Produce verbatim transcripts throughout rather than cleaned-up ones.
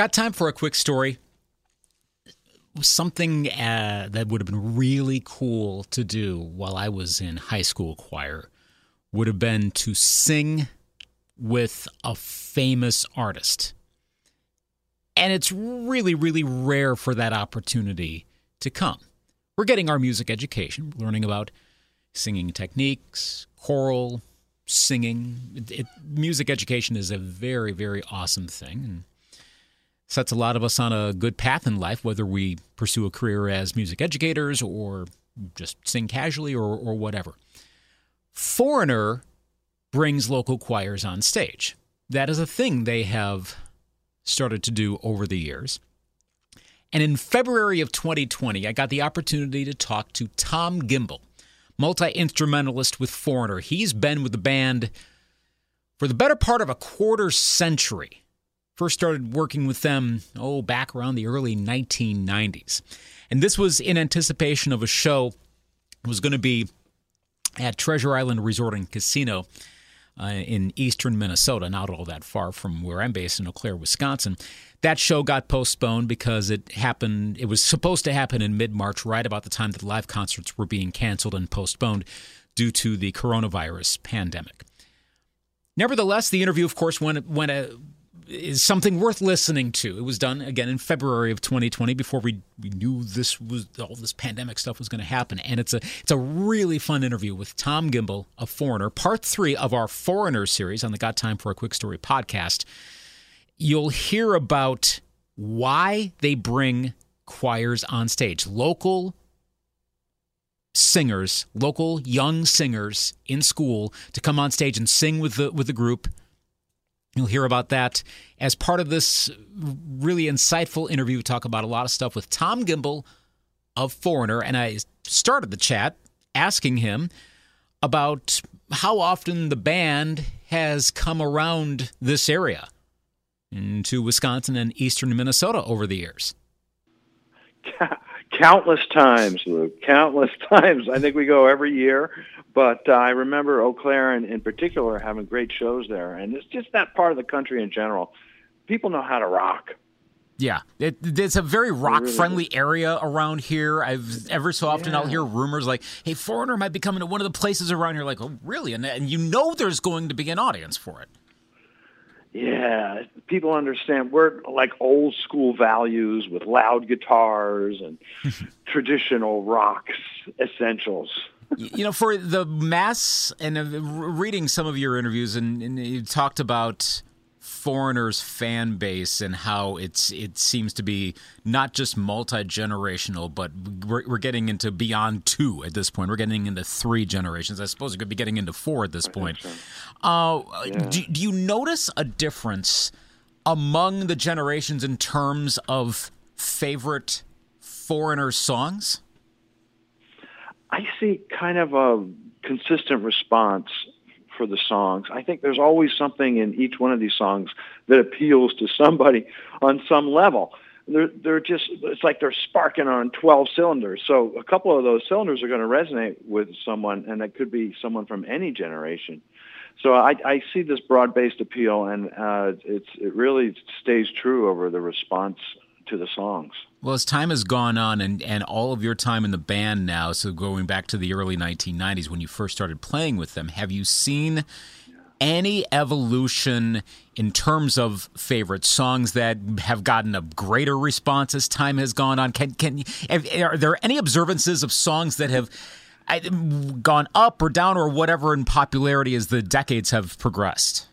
Got time for a quick story. Something uh, that would have been really cool to do while I was in high school choir would have been to sing with a famous artist. And it's really, really rare for that opportunity to come. We're getting our music education, learning about singing techniques, choral, singing. It, it, music education is a very, very awesome thing and sets a lot of us on a good path in life, whether we pursue a career as music educators or just sing casually or, or whatever. Foreigner brings local choirs on stage. That is a thing they have started to do over the years. And in February of twenty twenty, I got the opportunity to talk to Tom Gimbel, multi-instrumentalist with Foreigner. He's been with the band for the better part of a quarter century. First started working with them, oh, back around the early nineteen nineties. And this was in anticipation of a show that was going to be at Treasure Island Resort and Casino uh, in eastern Minnesota, not all that far from where I'm based in Eau Claire, Wisconsin. That show got postponed because it happened. It was supposed to happen in mid-March, right about the time that live concerts were being canceled and postponed due to the coronavirus pandemic. Nevertheless, the interview, of course, went, went a, is something worth listening to. It was done, again, in February of twenty twenty, before we, we knew this was all this pandemic stuff was going to happen. And it's a it's a really fun interview with Tom Gimbel, a Foreigner, part three of our Foreigner series on the Got Time for a Quick Story podcast. You'll hear about why they bring choirs on stage. Local singers, local young singers in school to come on stage and sing with the with the group. You'll hear about that as part of this really insightful interview. We talk about a lot of stuff with Tom Gimbel of Foreigner. And I started the chat asking him about how often the band has come around this area, into Wisconsin and eastern Minnesota over the years. Countless times, Luke, countless times. I think we go every year, but uh, I remember Eau Claire in, in particular having great shows there, and it's just that part of the country in general. People know how to rock. Yeah, it, it's a very rock-friendly really area around here. I've ever so often yeah. I'll hear rumors like, hey, Foreigner might be coming to one of the places around here. Like, oh, really? And, and you know there's going to be an audience for it. Yeah, people understand we're like old school values with loud guitars and traditional rock's essentials. You know, for the mass, and reading some of your interviews, and, and you talked about Foreigner's fan base and how it's it seems to be not just multi-generational, but we're, we're getting into beyond two at this point. We're getting into three generations. I suppose we could be getting into four at this point. Uh, yeah. do, do you notice a difference among the generations in terms of favorite Foreigner songs? I see kind of a consistent response for the songs. I think there's always something in each one of these songs that appeals to somebody on some level. They're, they're just, it's like they're sparking on twelve cylinders. So a couple of those cylinders are going to resonate with someone, and that could be someone from any generation. So I, I see this broad-based appeal, and uh, it's, it really stays true over the response to the songs. Well, as time has gone on, and, and all of your time in the band now, so going back to the early nineteen nineties when you first started playing with them, have you seen any evolution in terms of favorite songs that have gotten a greater response as time has gone on? Can can are there any observances of songs that have gone up or down or whatever in popularity as the decades have progressed?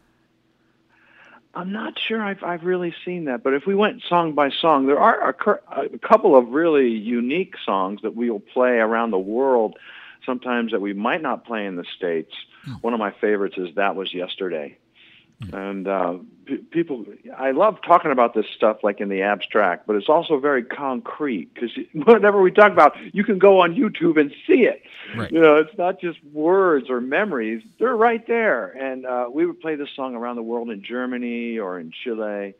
I'm not sure I've, I've really seen that, but if we went song by song, there are a, a couple of really unique songs that we'll play around the world sometimes that we might not play in the States. Mm. One of my favorites is That Was Yesterday. Mm. And uh, p- people, I love talking about this stuff like in the abstract, but it's also very concrete because whatever we talk about, you can go on YouTube and see it. Right. You know, it's not just words or memories. They're right there. And uh, we would play this song around the world in Germany or in Chile,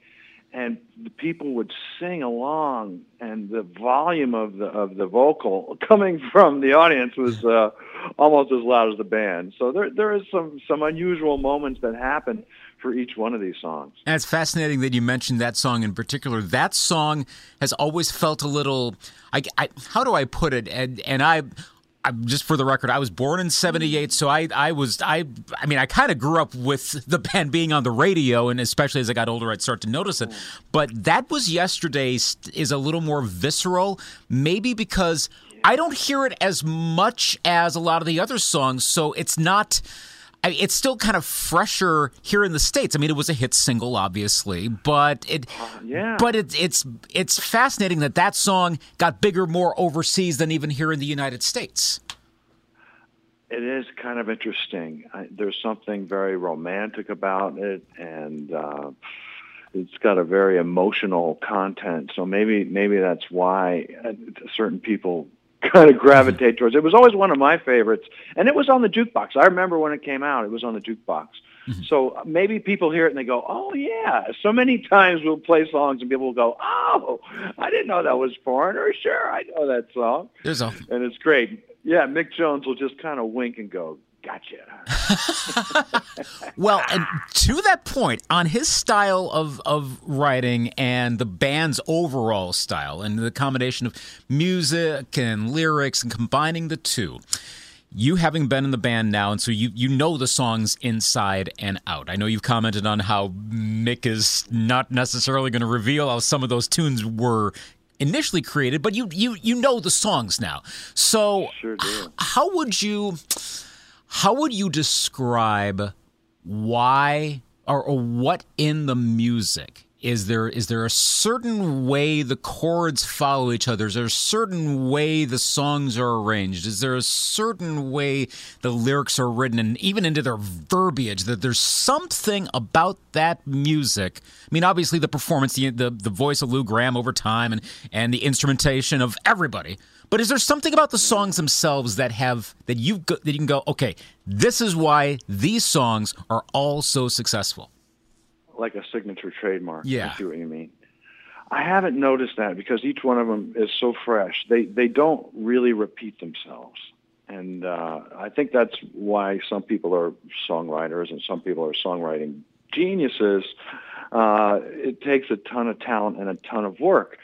and the people would sing along, and the volume of the of the vocal coming from the audience was uh, almost as loud as the band. So there there is some, some unusual moments that happen for each one of these songs. And it's fascinating that you mentioned that song in particular. That song has always felt a little, I, I, how do I put it? And and I, I, just for the record, I was born in seventy-eight, so I, I was, I I mean, I kind of grew up with the band being on the radio, and especially as I got older, I'd start to notice it. But That Was Yesterday is a little more visceral, maybe because I don't hear it as much as a lot of the other songs, so it's not... I, it's still kind of fresher here in the States. I mean, it was a hit single, obviously, but it, uh, yeah. but it, it's it's fascinating that that song got bigger, more overseas than even here in the United States. It is kind of interesting. I, there's something very romantic about it, and uh, it's got a very emotional content. So maybe maybe that's why certain people kind of gravitate towards it. It was always one of my favorites, and it was on the jukebox. I remember when it came out, it was on the jukebox. Mm-hmm. So maybe people hear it and they go, oh, yeah. So many times we'll play songs and people will go, oh, I didn't know that was Foreigner. Sure, I know that song. There's a- and it's great. Yeah, Mick Jones will just kind of wink and go, gotcha. Well, and to that point, on his style of, of writing and the band's overall style and the combination of music and lyrics and combining the two, you having been in the band now, and so you, you know the songs inside and out. I know you've commented on how Mick is not necessarily going to reveal how some of those tunes were initially created, but you, you, you know the songs now. So sure do. How would you... How would you describe why or, or what in the music? Is there is there a certain way the chords follow each other? Is there a certain way the songs are arranged? Is there a certain way the lyrics are written and even into their verbiage, that there's something about that music? I mean, obviously the performance, the the, the voice of Lou Gramm over time and, and the instrumentation of everybody. But is there something about the songs themselves that have that you that you can go, okay, this is why these songs are all so successful? Like a signature trademark. Yeah. I see what you mean. I haven't noticed that because each one of them is so fresh. They they don't really repeat themselves. And uh, I think that's why some people are songwriters and some people are songwriting geniuses. Uh, it takes a ton of talent and a ton of work.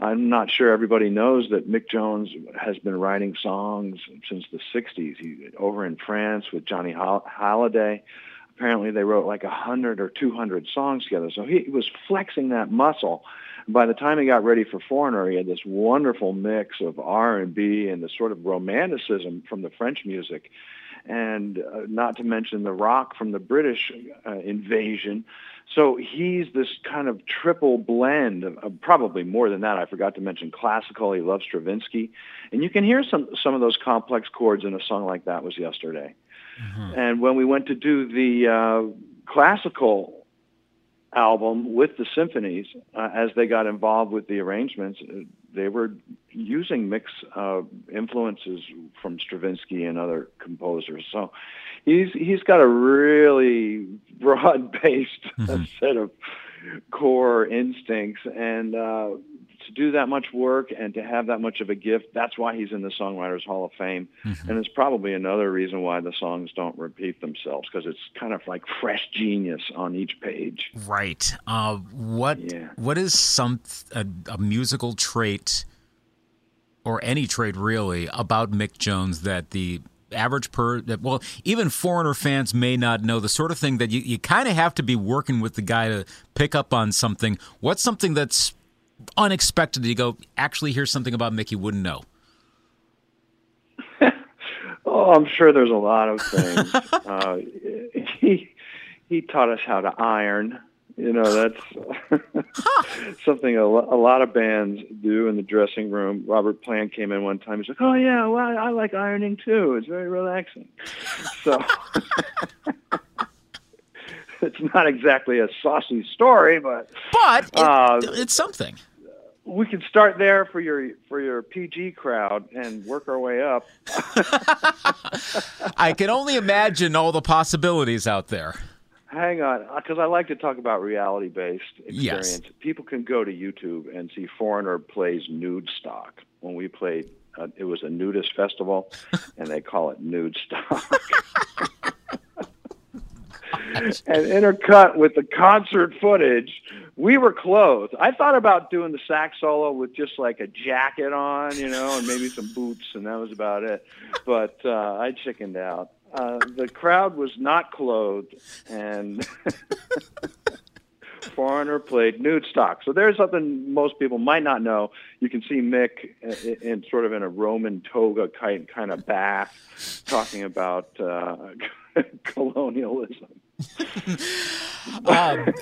I'm not sure everybody knows that Mick Jones has been writing songs since the sixties. He over in France with Johnny Holliday. Apparently they wrote like one hundred or two hundred songs together. So he was flexing that muscle. By the time he got ready for Foreigner, he had this wonderful mix of R and B and the sort of romanticism from the French music, and uh, not to mention the rock from the British uh, invasion. So he's this kind of triple blend, of, of probably more than that. I forgot to mention classical. He loves Stravinsky. And you can hear some, some of those complex chords in a song like That Was Yesterday. Mm-hmm. And when we went to do the uh, classical album with the symphonies, uh, as they got involved with the arrangements, they were using mix uh, influences from Stravinsky and other composers. So he's he's got a really broad-based mm-hmm. set of core instincts, and uh, to do that much work and to have that much of a gift, that's why he's in the Songwriters Hall of Fame. Mm-hmm. And it's probably another reason why the songs don't repeat themselves, because it's kind of like fresh genius on each page. Right. Uh, what yeah. What is some a, a musical trait, or any trait really, about Mick Jones that the average per that well even Foreigner fans may not know? The sort of thing that you, you kind of have to be working with the guy to pick up on something. What's something that's unexpected that you go, actually here's something about Mick you wouldn't know? Oh, I'm sure there's a lot of things. uh, he he taught us how to iron. You know, that's something a, lo- a lot of bands do in the dressing room. Robert Plant came in one time. He's like, oh, yeah, well, I like ironing, too. It's very relaxing. So it's not exactly a saucy story, but... But it, uh, it's something. We can start there for your for your P G crowd and work our way up. I can only imagine all the possibilities out there. Hang on, because I like to talk about reality-based experience. Yes. People can go to YouTube and see Foreigner plays Nudestock. When we played, uh, it was a nudist festival, and they call it Nudestock. and intercut with the concert footage, we were clothed. I thought about doing the sax solo with just like a jacket on, you know, and maybe some boots, and that was about it. But uh, I chickened out. Uh, the crowd was not clothed, and Foreigner played Nudestock. So there's something most people might not know. You can see Mick in, in sort of in a Roman toga kind, kind of bath talking about uh, colonialism. um,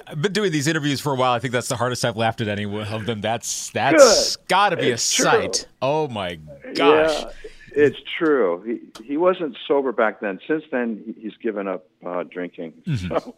I've been doing these interviews for a while. I think that's the hardest I've laughed at any of them. That's that's got to be it's a true. sight. Oh, my gosh. Yeah, it's true. He, he wasn't sober back then. Since then, he's given up uh, drinking. Mm-hmm. So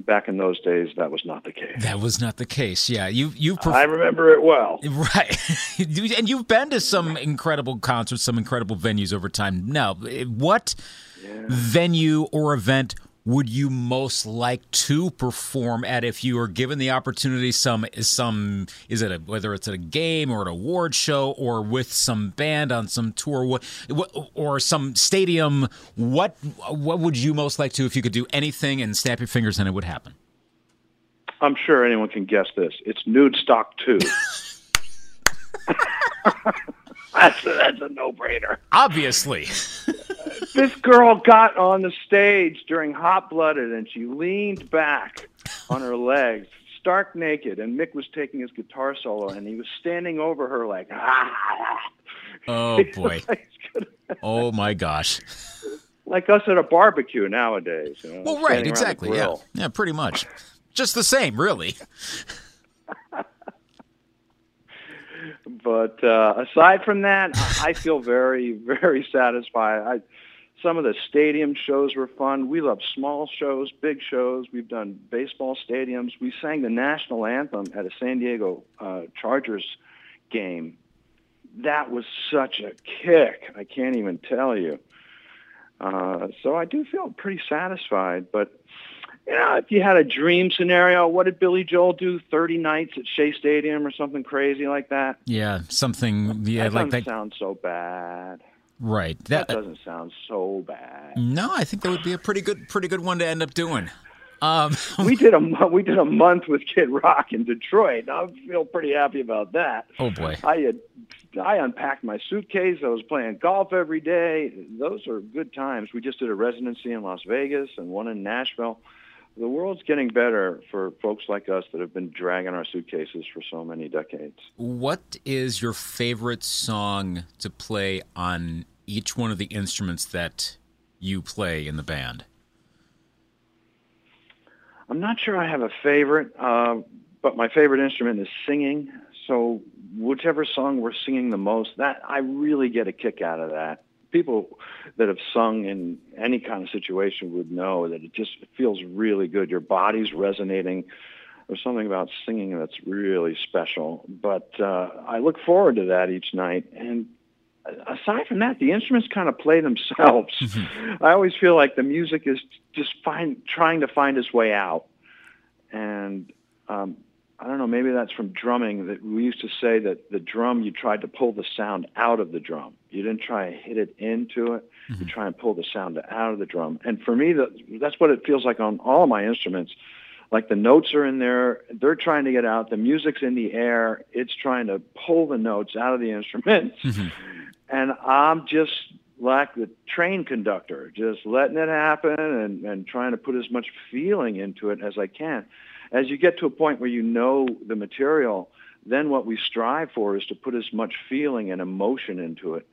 back in those days, that was not the case. That was not the case. Yeah, you you. Perf- I remember it well. Right, and you've been to some incredible concerts, some incredible venues over time. Now, what yeah. venue or event would you most like to perform at if you were given the opportunity? Some is some is it a, whether it's at a game or an award show or with some band on some tour or some stadium. What what would you most like to if you could do anything and snap your fingers and it would happen? I'm sure anyone can guess this. It's Nudestock two. That's a, that's a no-brainer. Obviously. This girl got on the stage during Hot Blooded, and she leaned back on her legs, stark naked, and Mick was taking his guitar solo, and he was standing over her like, ah. Oh, boy. Oh, my gosh. Like us at a barbecue nowadays. You know, well, right, exactly, yeah. Yeah, pretty much. Just the same, really. But uh, aside from that, I feel very, very satisfied. I, some of the stadium shows were fun. We love small shows, big shows. We've done baseball stadiums. We sang the national anthem at a San Diego uh, Chargers game. That was such a kick. I can't even tell you. Uh, so I do feel pretty satisfied, but... You know, if you had a dream scenario, what did Billy Joel do? thirty nights at Shea Stadium or something crazy like that? Yeah, something yeah, that like that. That doesn't sound so bad. Right. That, that doesn't sound so bad. No, I think that would be a pretty good pretty good one to end up doing. Um, we did a we did a month with Kid Rock in Detroit. I feel pretty happy about that. Oh, boy. I had, I unpacked my suitcase. I was playing golf every day. Those are good times. We just did a residency in Las Vegas and one in Nashville. The world's getting better for folks like us that have been dragging our suitcases for so many decades. What is your favorite song to play on each one of the instruments that you play in the band? I'm not sure I have a favorite, uh, but my favorite instrument is singing. So whichever song we're singing the most, that I really get a kick out of that. People that have sung in any kind of situation would know that it just feels really good. Your body's resonating. There's something about singing that's really special. But uh, I look forward to that each night. And aside from that, the instruments kind of play themselves. I always feel like the music is just find, trying to find its way out. And um, I don't know, maybe that's from drumming. That we used to say that the drum, you tried to pull the sound out of the drum. You didn't try and hit it into it. Mm-hmm. You try and pull the sound out of the drum. And for me, the, that's what it feels like on all of my instruments. Like the notes are in there. They're trying to get out. The music's in the air. It's trying to pull the notes out of the instrument. Mm-hmm. And I'm just like the train conductor, just letting it happen and, and trying to put as much feeling into it as I can. As you get to a point where you know the material, then what we strive for is to put as much feeling and emotion into it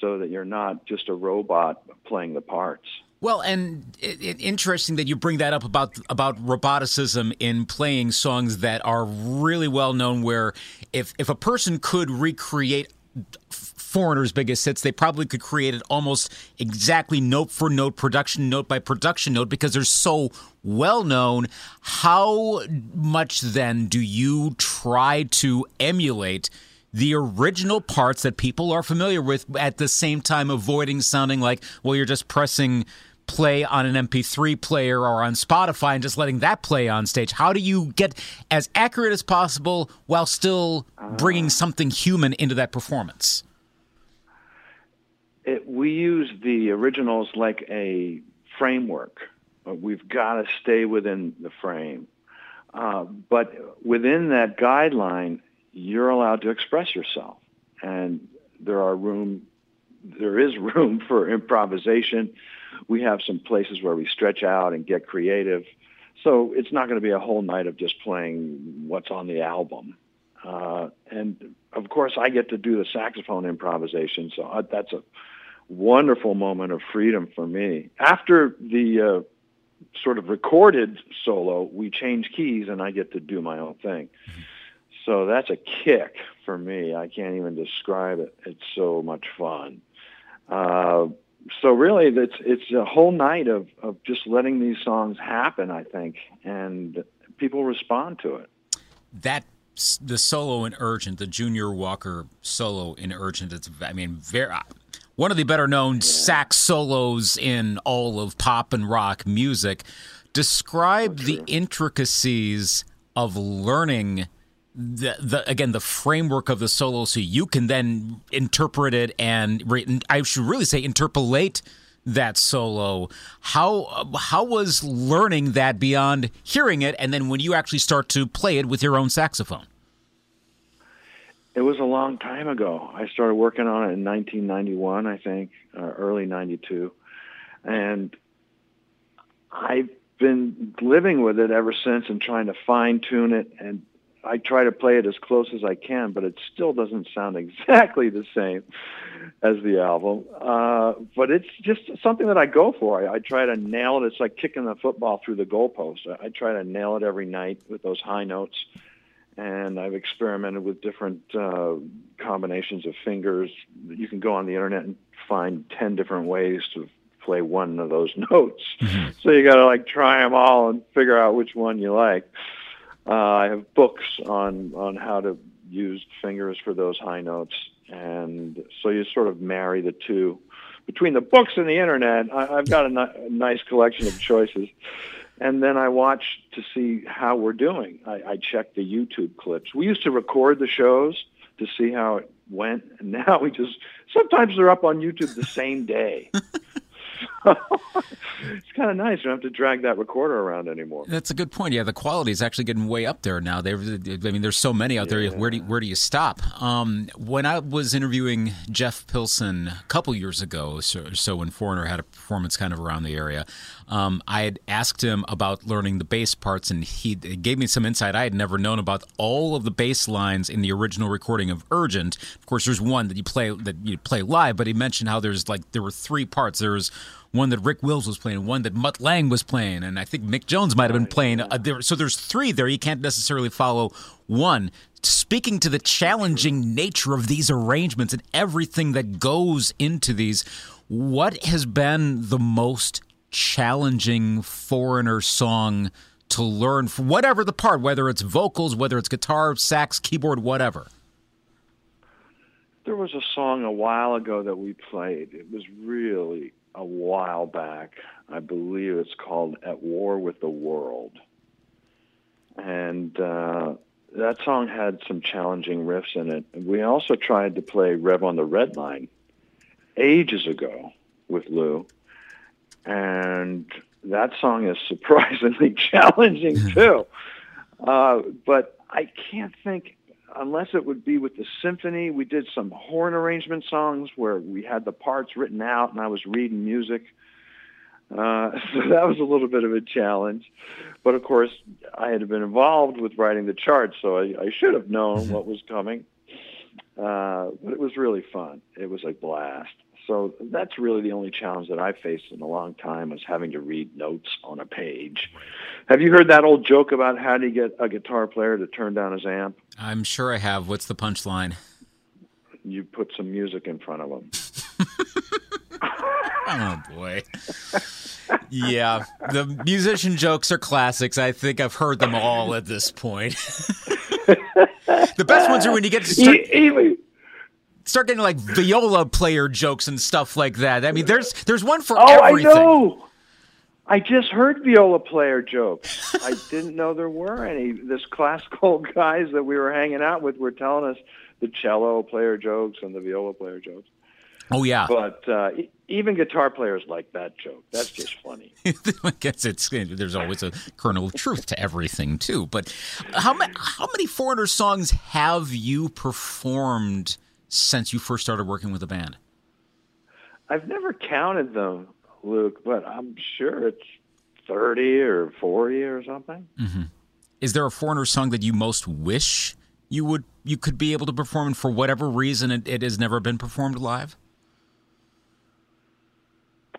so that you're not just a robot playing the parts. Well, and it, it, interesting that you bring that up about about roboticism in playing songs that are really well known, where if, if a person could recreate Foreigner's biggest hits, they probably could create it almost exactly note for note, production note by production note, because they're so well known. How much then do you try to emulate the original parts that people are familiar with, at the same time avoiding sounding like, well, you're just pressing play on an M P three player or on Spotify and just letting that play on stage? How do you get as accurate as possible while still bringing something human into that performance? It, we use the originals like a framework. We've got to stay within the frame. Uh, but within that guideline, you're allowed to express yourself. And there are room, there is room for improvisation. We have some places where we stretch out and get creative. So it's not going to be a whole night of just playing what's on the album. Uh, and of course, I get to do the saxophone improvisation. So I, that's a wonderful moment of freedom for me. After the uh, sort of recorded solo, we change keys and I get to do my own thing. So that's a kick for me. I can't even describe it. It's so much fun. Uh, so really, it's it's a whole night of, of just letting these songs happen, I think, and people respond to it. That the solo in Urgent, the Junior Walker solo in Urgent, it's, I mean, very... one of the better-known sax solos in all of pop and rock music. Describe the intricacies of learning, the, the again, the framework of the solo so you can then interpret it and, re- I should really say, interpolate that solo. How how was learning that beyond hearing it and then when you actually start to play it with your own saxophone? It was a long time ago. I started working on it in nineteen ninety-one, I think, uh, early ninety-two. And I've been living with it ever since and trying to fine-tune it. And I try to play it as close as I can, but it still doesn't sound exactly the same as the album. Uh, but it's just something that I go for. I, I try to nail it. It's like kicking the football through the goalpost. I, I try to nail it every night with those high notes. And I've experimented with different uh, combinations of fingers. You can go on the internet and find ten different ways to play one of those notes. So you got to like try them all and figure out which one you like. Uh, I have books on, on how to use fingers for those high notes. And so you sort of marry the two. Between the books and the internet, I, I've got a, ni- a nice collection of choices. And then I watch to see how we're doing. I, I check the YouTube clips. We used to record the shows to see how it went. And now we just, sometimes they're up on YouTube the same day. So, it's kind of nice. You don't have to drag that recorder around anymore. That's a good point. Yeah, the quality is actually getting way up there now. They're, I mean, there's so many out yeah. there. Where do you, where do you stop? Um, when I was interviewing Jeff Pilson a couple years ago, so, so when Foreigner had a performance kind of around the area, um, I had asked him about learning the bass parts, and he gave me some insight I had never known about all of the bass lines in the original recording of Urgent. Of course, there's one that you play that you play live, but he mentioned how there's like there were three parts. There was one that Rick Wills was playing, one that Mutt Lange was playing, and I think Mick Jones might have been playing. Uh, there, so there's three there. You can't necessarily follow one. Speaking to the challenging nature of these arrangements and everything that goes into these, what has been the most challenging Foreigner song to learn, for whatever the part, whether it's vocals, whether it's guitar, sax, keyboard, whatever? There was a song a while ago that we played. It was really... a while back. I believe it's called At War with the World. And uh, that song had some challenging riffs in it. We also tried to play Rev on the Red Line ages ago with Lou. And that song is surprisingly challenging too. Uh, but I can't think... unless it would be with the symphony. We did some horn arrangement songs where we had the parts written out and I was reading music. Uh, so that was a little bit of a challenge. But of course, I had been involved with writing the charts, so I, I should have known what was coming. Uh, but it was really fun. It was a blast. So that's really the only challenge that I've faced in a long time, was having to read notes on a page. Have you heard that old joke about how do you get a guitar player to turn down his amp? I'm sure I have. What's the punchline? You put some music in front of him. Oh, boy. Yeah, the musician jokes are classics. I think I've heard them all at this point. The best ones are when you get to start... Even- Start getting like viola player jokes and stuff like that. I mean, there's there's one for oh, everything. Oh, I know. I just heard viola player jokes. I didn't know there were any. This classical guys that we were hanging out with were telling us the cello player jokes and the viola player jokes. Oh, yeah. But uh, even guitar players like that joke. That's just funny. I guess it's, there's always a kernel of truth to everything, too. But how, ma- how many Foreigner songs have you performed since you first started working with the band? I've never counted them, Luke, but I'm sure it's thirty or forty or something. Mm-hmm. Is there a Foreigner song that you most wish you would you could be able to perform, and for whatever reason it, it has never been performed live?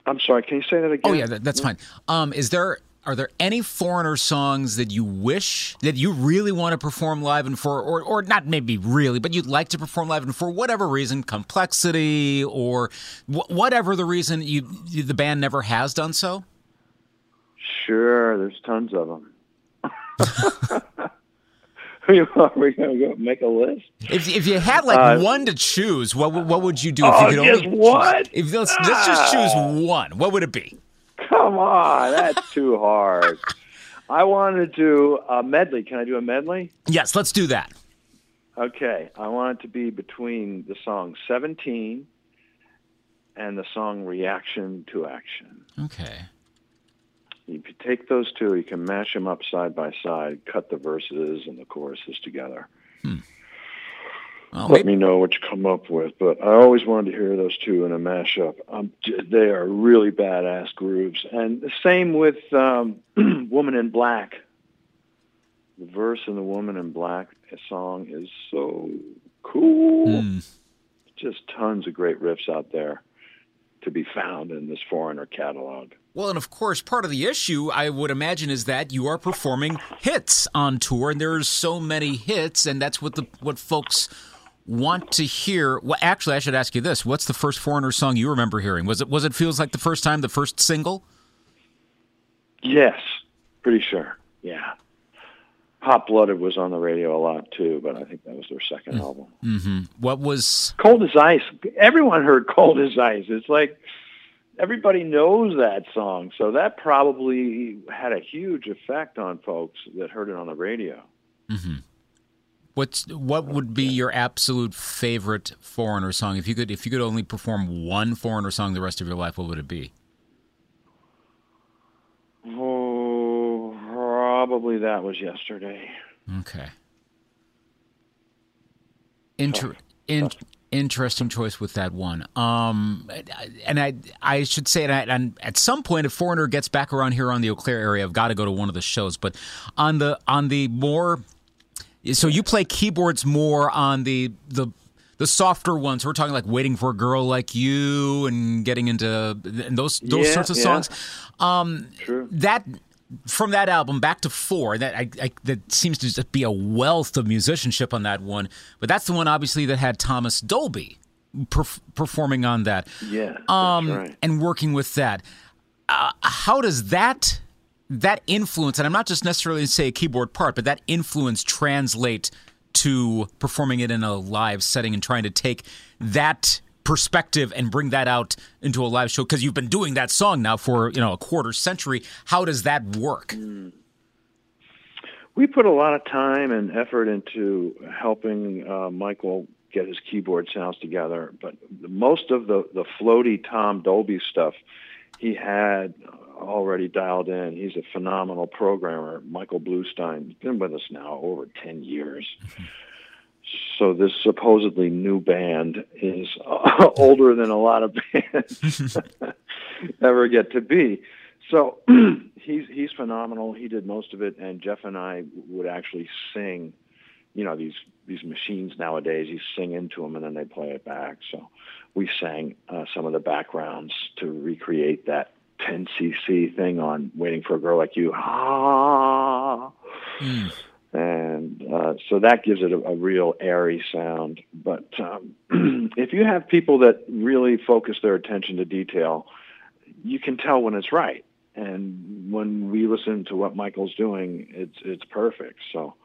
I'm sorry, can you say that again? Oh yeah, that, that's fine. Um, is there are there any Foreigner songs that you wish that you really want to perform live, and for or or not maybe really, but you'd like to perform live, and for whatever reason, complexity or wh- whatever the reason, you, you the band never has done so? Sure, there's tons of them. Are we going to make a list? If if you had like uh, one to choose, what what would you do? If oh, you could just only what? If let's, ah. let's just choose one. What would it be? Come on, that's too hard. I want to do a medley. Can I do a medley? Yes, let's do that. Okay, I want it to be between the song seventeen and the song Reaction to Action. Okay. If you take those two, you can mash them up side by side, cut the verses and the choruses together. Hmm. Well, Let maybe... me know what you come up with, but I always wanted to hear those two in a mashup. Um, they are really badass grooves. And the same with um, Woman in Black. The verse in the Woman in Black song is so cool. Hmm. Just tons of great riffs out there to be found in this Foreigner catalog. Well, and of course, part of the issue, I would imagine, is that you are performing hits on tour, and there are so many hits, and that's what the what folks want to hear. Well, actually, I should ask you this. What's the first Foreigner song you remember hearing? Was it was it Feels Like the First Time, the first single? Yes, pretty sure, yeah. Hot-Blooded was on the radio a lot, too, but I think that was their second mm-hmm. album. Mm-hmm. What was... Cold as Ice. Everyone heard Cold as Ice. It's like... Everybody knows that song, so that probably had a huge effect on folks that heard it on the radio. Mm-hmm. What's what would be your absolute favorite Foreigner song if you could if you could only perform one Foreigner song the rest of your life? What would it be? Oh, probably That Was Yesterday. Okay. Inter- in- Interesting choice with that one. Um, and I I should say, and, I, and at some point, if Foreigner gets back around here on the Eau Claire area, I've got to go to one of the shows. But on the on the more, so you play keyboards more on the the, the softer ones. We're talking like Waiting for a Girl Like You and getting into and those those yeah, sorts of yeah. songs. Um, sure. That. From that album back to four, that I, I, that seems to just be a wealth of musicianship on that one. But that's the one, obviously, that had Thomas Dolby per- performing on that. Yeah, um, that's right. And working with that. Uh, how does that that influence? And I'm not just necessarily say a keyboard part, but that influence translate to performing it in a live setting and trying to take that perspective and bring that out into a live show, because you've been doing that song now for you know a quarter century. How does that work? Mm. We put a lot of time and effort into helping uh, Michael get his keyboard sounds together, but most of the, the floaty Tom Dolby stuff he had already dialed in. He's a phenomenal programmer. Michael Bluestein has been with us now over ten years. Mm-hmm. So this supposedly new band is uh, older than a lot of bands ever get to be. So he's he's phenomenal. He did most of it, and Jeff and I would actually sing. You know these these machines nowadays. You sing into them, and then they play it back. So we sang uh, some of the backgrounds to recreate that ten C C thing on "Waiting for a Girl Like You." Ah. Mm. And uh, so that gives it a, a real airy sound. But um, if you have people that really focus their attention to detail, you can tell when it's right. And when we listen to what Michael's doing, it's it's perfect. So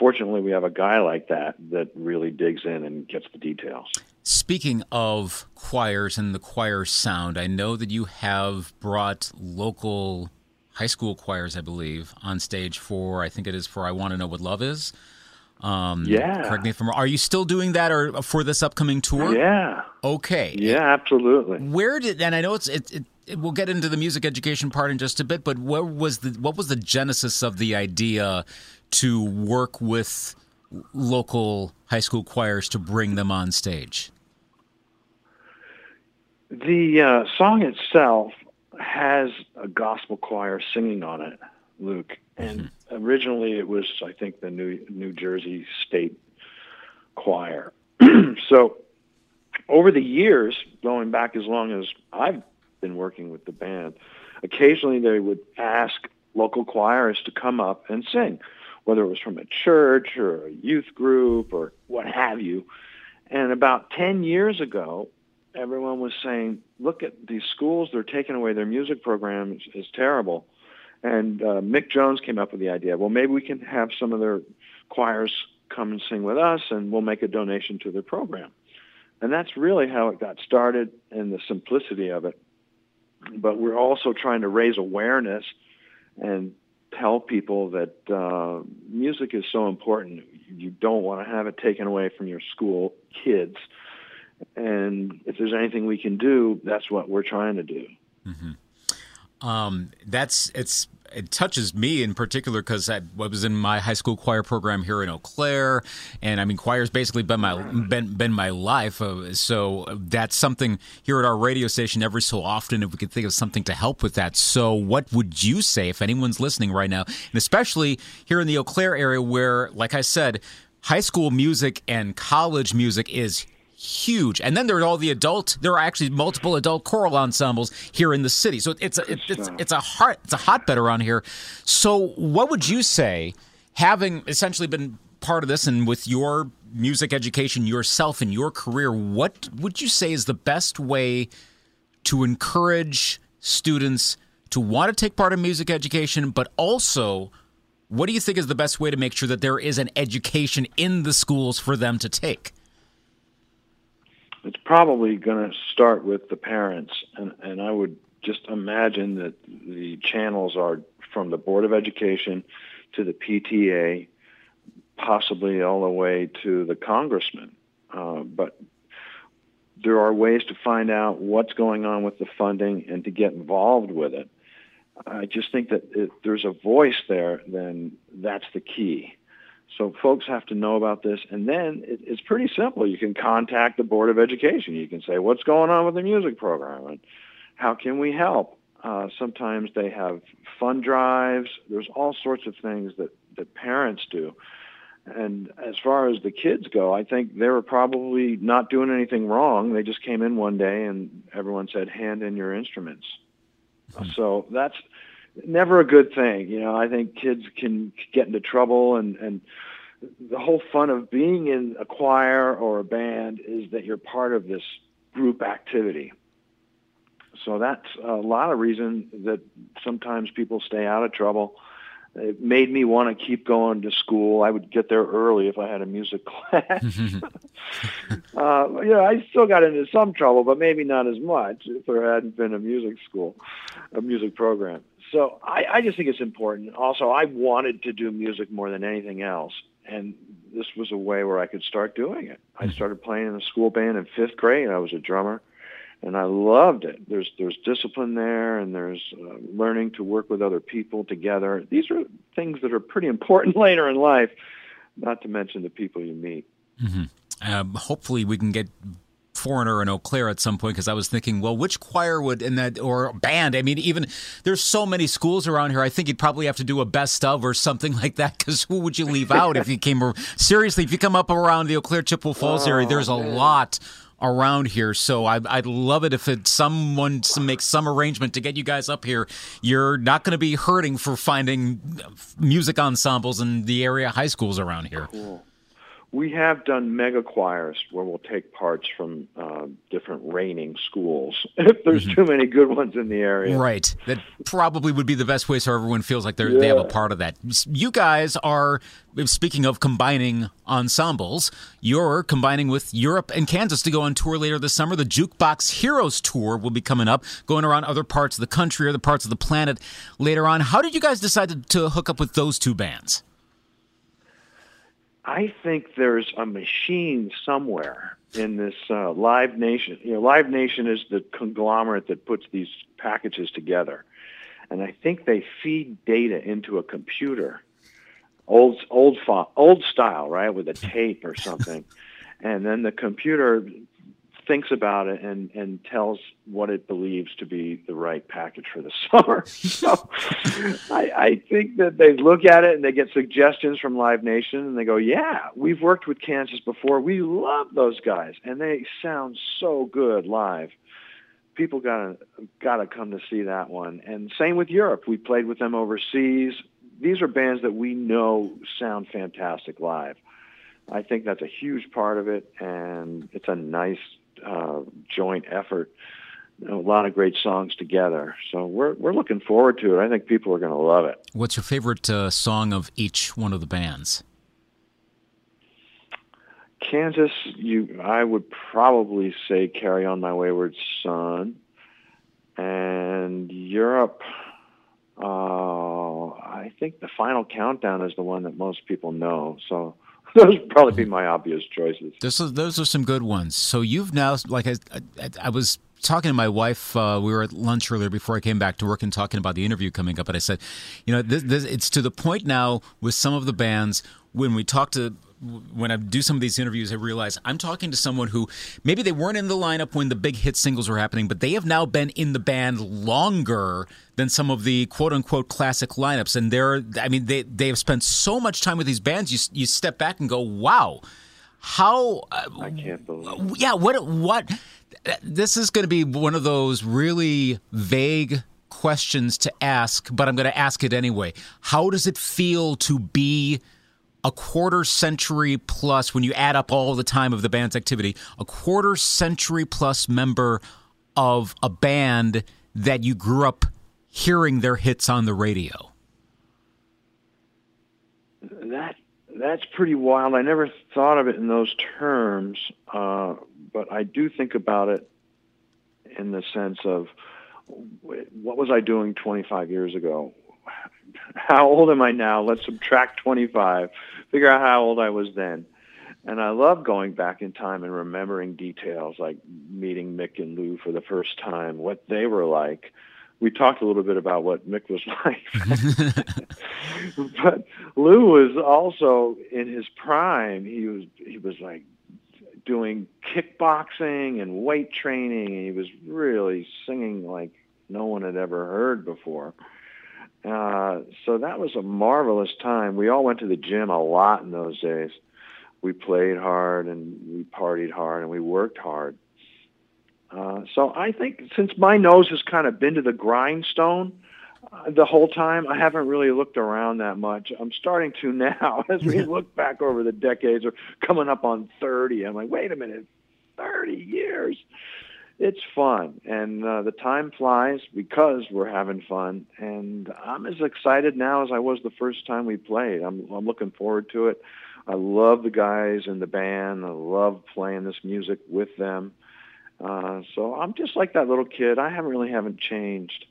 fortunately, we have a guy like that that really digs in and gets the details. Speaking of choirs and the choir sound, I know that you have brought local high school choirs, I believe, on stage for, I think it is for I Want to Know What Love Is. Um, yeah. Correct me if I'm wrong. Are you still doing that or for this upcoming tour? Yeah. Okay. Yeah, absolutely. Where did, and I know it's, it, it, it, we'll get into the music education part in just a bit, but where was the, what was the genesis of the idea to work with local high school choirs to bring them on stage? The uh, song itself has a gospel choir singing on it, Luke. And mm-hmm. originally it was, I think, the New, New Jersey State Choir. So over the years, going back as long as I've been working with the band, occasionally they would ask local choirs to come up and sing, whether it was from a church or a youth group or what have you. And about ten years ago, everyone was saying, look at these schools, they're taking away their music programs, is terrible. And uh, Mick Jones came up with the idea, well, maybe we can have some of their choirs come and sing with us and we'll make a donation to their program. And that's really how it got started and the simplicity of it. But we're also trying to raise awareness and tell people that uh, music is so important. You don't want to have it taken away from your school kids. And if there's anything we can do, that's what we're trying to do. Mm-hmm. Um, that's it's it touches me in particular because I was in my high school choir program here in Eau Claire, and I mean choir's basically been my been been my life. Uh, so that's something here at our radio station every so often. If we could think of something to help with that, so what would you say if anyone's listening right now, and especially here in the Eau Claire area, where, like I said, high school music and college music is huge, and then there are all the adult. There are actually multiple adult choral ensembles here in the city, so it's a, it, it's it's a hot it's a hotbed around here. So, what would you say, having essentially been part of this, and with your music education yourself and your career, what would you say is the best way to encourage students to want to take part in music education, but also, what do you think is the best way to make sure that there is an education in the schools for them to take? It's probably going to start with the parents, and, and I would just imagine that the channels are from the Board of Education to the P T A, possibly all the way to the congressman. Uh, but there are ways to find out what's going on with the funding and to get involved with it. I just think that if there's a voice there, then that's the key. So folks have to know about this. And then it, it's pretty simple. You can contact the Board of Education. You can say, what's going on with the music program? And how can we help? Uh, sometimes they have fund drives. There's all sorts of things that, that parents do. And as far as the kids go, I think they were probably not doing anything wrong. They just came in one day and everyone said, hand in your instruments. Mm-hmm. So that's never a good thing. You know, I think kids can get into trouble, and, and the whole fun of being in a choir or a band is that you're part of this group activity. So that's a lot of reason that sometimes people stay out of trouble. It made me want to keep going to school. I would get there early if I had a music class. uh, you know, I still got into some trouble, but maybe not as much if there hadn't been a music school, a music program. So I, I just think it's important. Also, I wanted to do music more than anything else, and this was a way where I could start doing it. I started playing in a school band in fifth grade. I was a drummer, and I loved it. There's there's discipline there, and there's uh, learning to work with other people together. These are things that are pretty important later in life, not to mention the people you meet. Mm-hmm. Um, hopefully we can get Foreigner in Eau Claire at some point, because I was thinking, well, which choir would in that, or band? I mean, even there's so many schools around here. I think you'd probably have to do a best of or something like that, because who would you leave out if you came? Seriously, if you come up around the Eau Claire Chippewa Falls oh, area, there's a man. lot around here. So I, I'd love it if it, someone makes some arrangement to get you guys up here. You're not going to be hurting for finding music ensembles in the area high schools around here. Cool. We have done mega choirs where we'll take parts from uh, different reigning schools if there's too many good ones in the area. Right. That probably would be the best way, so everyone feels like they're, yeah. they have a part of that. You guys are, speaking of combining ensembles, you're combining with Europe and Kansas to go on tour later this summer. The Jukebox Heroes Tour will be coming up, going around other parts of the country or the parts of the planet later on. How did you guys decide to, to hook up with those two bands? I think there's a machine somewhere in this uh, Live Nation. You know, Live Nation is the conglomerate that puts these packages together, and I think they feed data into a computer, old old old style, right, with a tape or something, and then the computer thinks about it and, and tells what it believes to be the right package for the summer. So I, I think that they look at it and they get suggestions from Live Nation and they go, yeah, we've worked with Kansas before. We love those guys. And they sound so good live. People gotta, gotta come to see that one. And same with Europe. We played with them overseas. These are bands that we know sound fantastic live. I think that's a huge part of it. And it's a nice, Uh, joint effort, a lot of great songs together. So we're we're looking forward to it. I think people are going to love it. What's your favorite uh, song of each one of the bands? Kansas, you, I would probably say "Carry On My Wayward Son," and Europe. Uh, I think "The Final Countdown" is the one that most people know. So those would probably be my obvious choices. This is, those are some good ones. So you've now, like I, I, I was talking to my wife, uh, we were at lunch earlier before I came back to work and talking about the interview coming up, and I said, you know, this, this, it's to the point now with some of the bands, when we talk to, when I do some of these interviews, I realize I'm talking to someone who maybe they weren't in the lineup when the big hit singles were happening, but they have now been in the band longer than some of the quote-unquote classic lineups. And they're, I mean, they, they have spent so much time with these bands, you you step back and go, wow, how... Uh, I can't believe it. Yeah, what... what this is going to be one of those really vague questions to ask, but I'm going to ask it anyway. How does it feel to be... a quarter century plus, when you add up all the time of the band's activity, a quarter century plus member of a band that you grew up hearing their hits on the radio? That that's pretty wild. I never thought of it in those terms, uh, but I do think about it in the sense of, what was I doing twenty-five years ago? How old am I now? Let's subtract twenty-five, figure out how old I was then. And I love going back in time and remembering details, like meeting Mick and Lou for the first time, what they were like. We talked a little bit about what Mick was like. But Lou was also in his prime. He was, he was like doing kickboxing and weight training, and he was really singing like no one had ever heard before. Uh, so that was a marvelous time. We all went to the gym a lot in those days. We played hard and we partied hard and we worked hard. Uh, so I think since my nose has kind of been to the grindstone uh, the whole time, I haven't really looked around that much. I'm starting to now as we look back over the decades, or coming up on thirty. I'm like, wait a minute, thirty years. It's fun, and uh, the time flies because we're having fun, and I'm as excited now as I was the first time we played. I'm, I'm looking forward to it. I love the guys in the band. I love playing this music with them. Uh, so I'm just like that little kid. I haven't really haven't changed.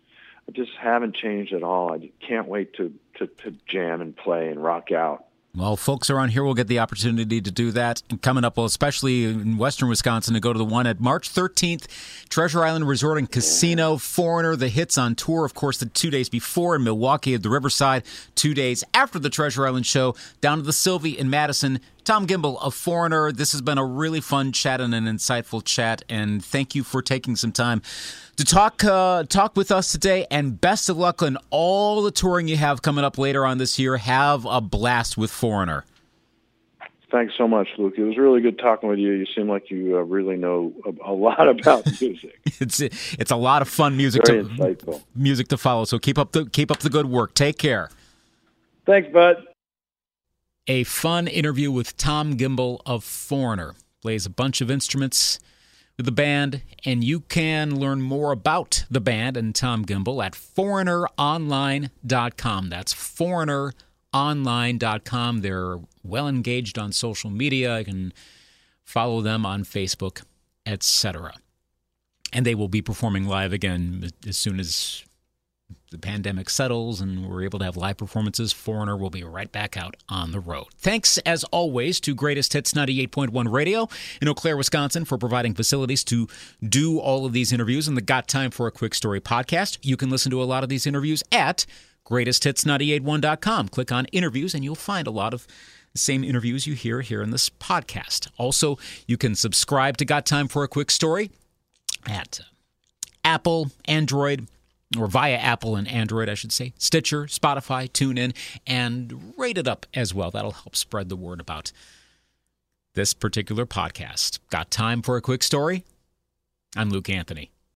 I just haven't changed at all. I can't wait to, to, to jam and play and rock out. Well, folks around here will get the opportunity to do that. And coming up, well, especially in western Wisconsin, to go to the one at March thirteenth, Treasure Island Resort and Casino. Foreigner, the hits on tour, of course, the two days before in Milwaukee at the Riverside, two days after the Treasure Island show, down to the Sylvie in Madison. Tom Gimbel of Foreigner, this has been a really fun chat and an insightful chat, and thank you for taking some time to talk uh, talk with us today, and best of luck on all the touring you have coming up later on this year. Have a blast with Foreigner. Thanks so much, Luke. It was really good talking with you. You seem like you uh, really know a, a lot about music. it's it's a lot of fun music Very to insightful. music to follow. So keep up the keep up the good work. Take care. Thanks, bud. A fun interview with Tom Gimbel of Foreigner. Plays a bunch of instruments with the band, and you can learn more about the band and Tom Gimbel at foreigner online dot com. That's foreigner online dot com. They're well engaged on social media. You can follow them on Facebook, et cetera. And they will be performing live again as soon as the pandemic settles and we're able to have live performances, Foreigner will be right back out on the road. Thanks, as always, to Greatest Hits ninety-eight point one Radio in Eau Claire, Wisconsin, for providing facilities to do all of these interviews and the Got Time for a Quick Story podcast. You can listen to a lot of these interviews at greatest hits ninety-eight point one dot com. Click on interviews and you'll find a lot of the same interviews you hear here in this podcast. Also, you can subscribe to Got Time for a Quick Story at Apple, Android, or via Apple and Android, I should say, Stitcher, Spotify, TuneIn, and rate it up as well. That'll help spread the word about this particular podcast. Got Time for a Quick Story? I'm Luke Anthony.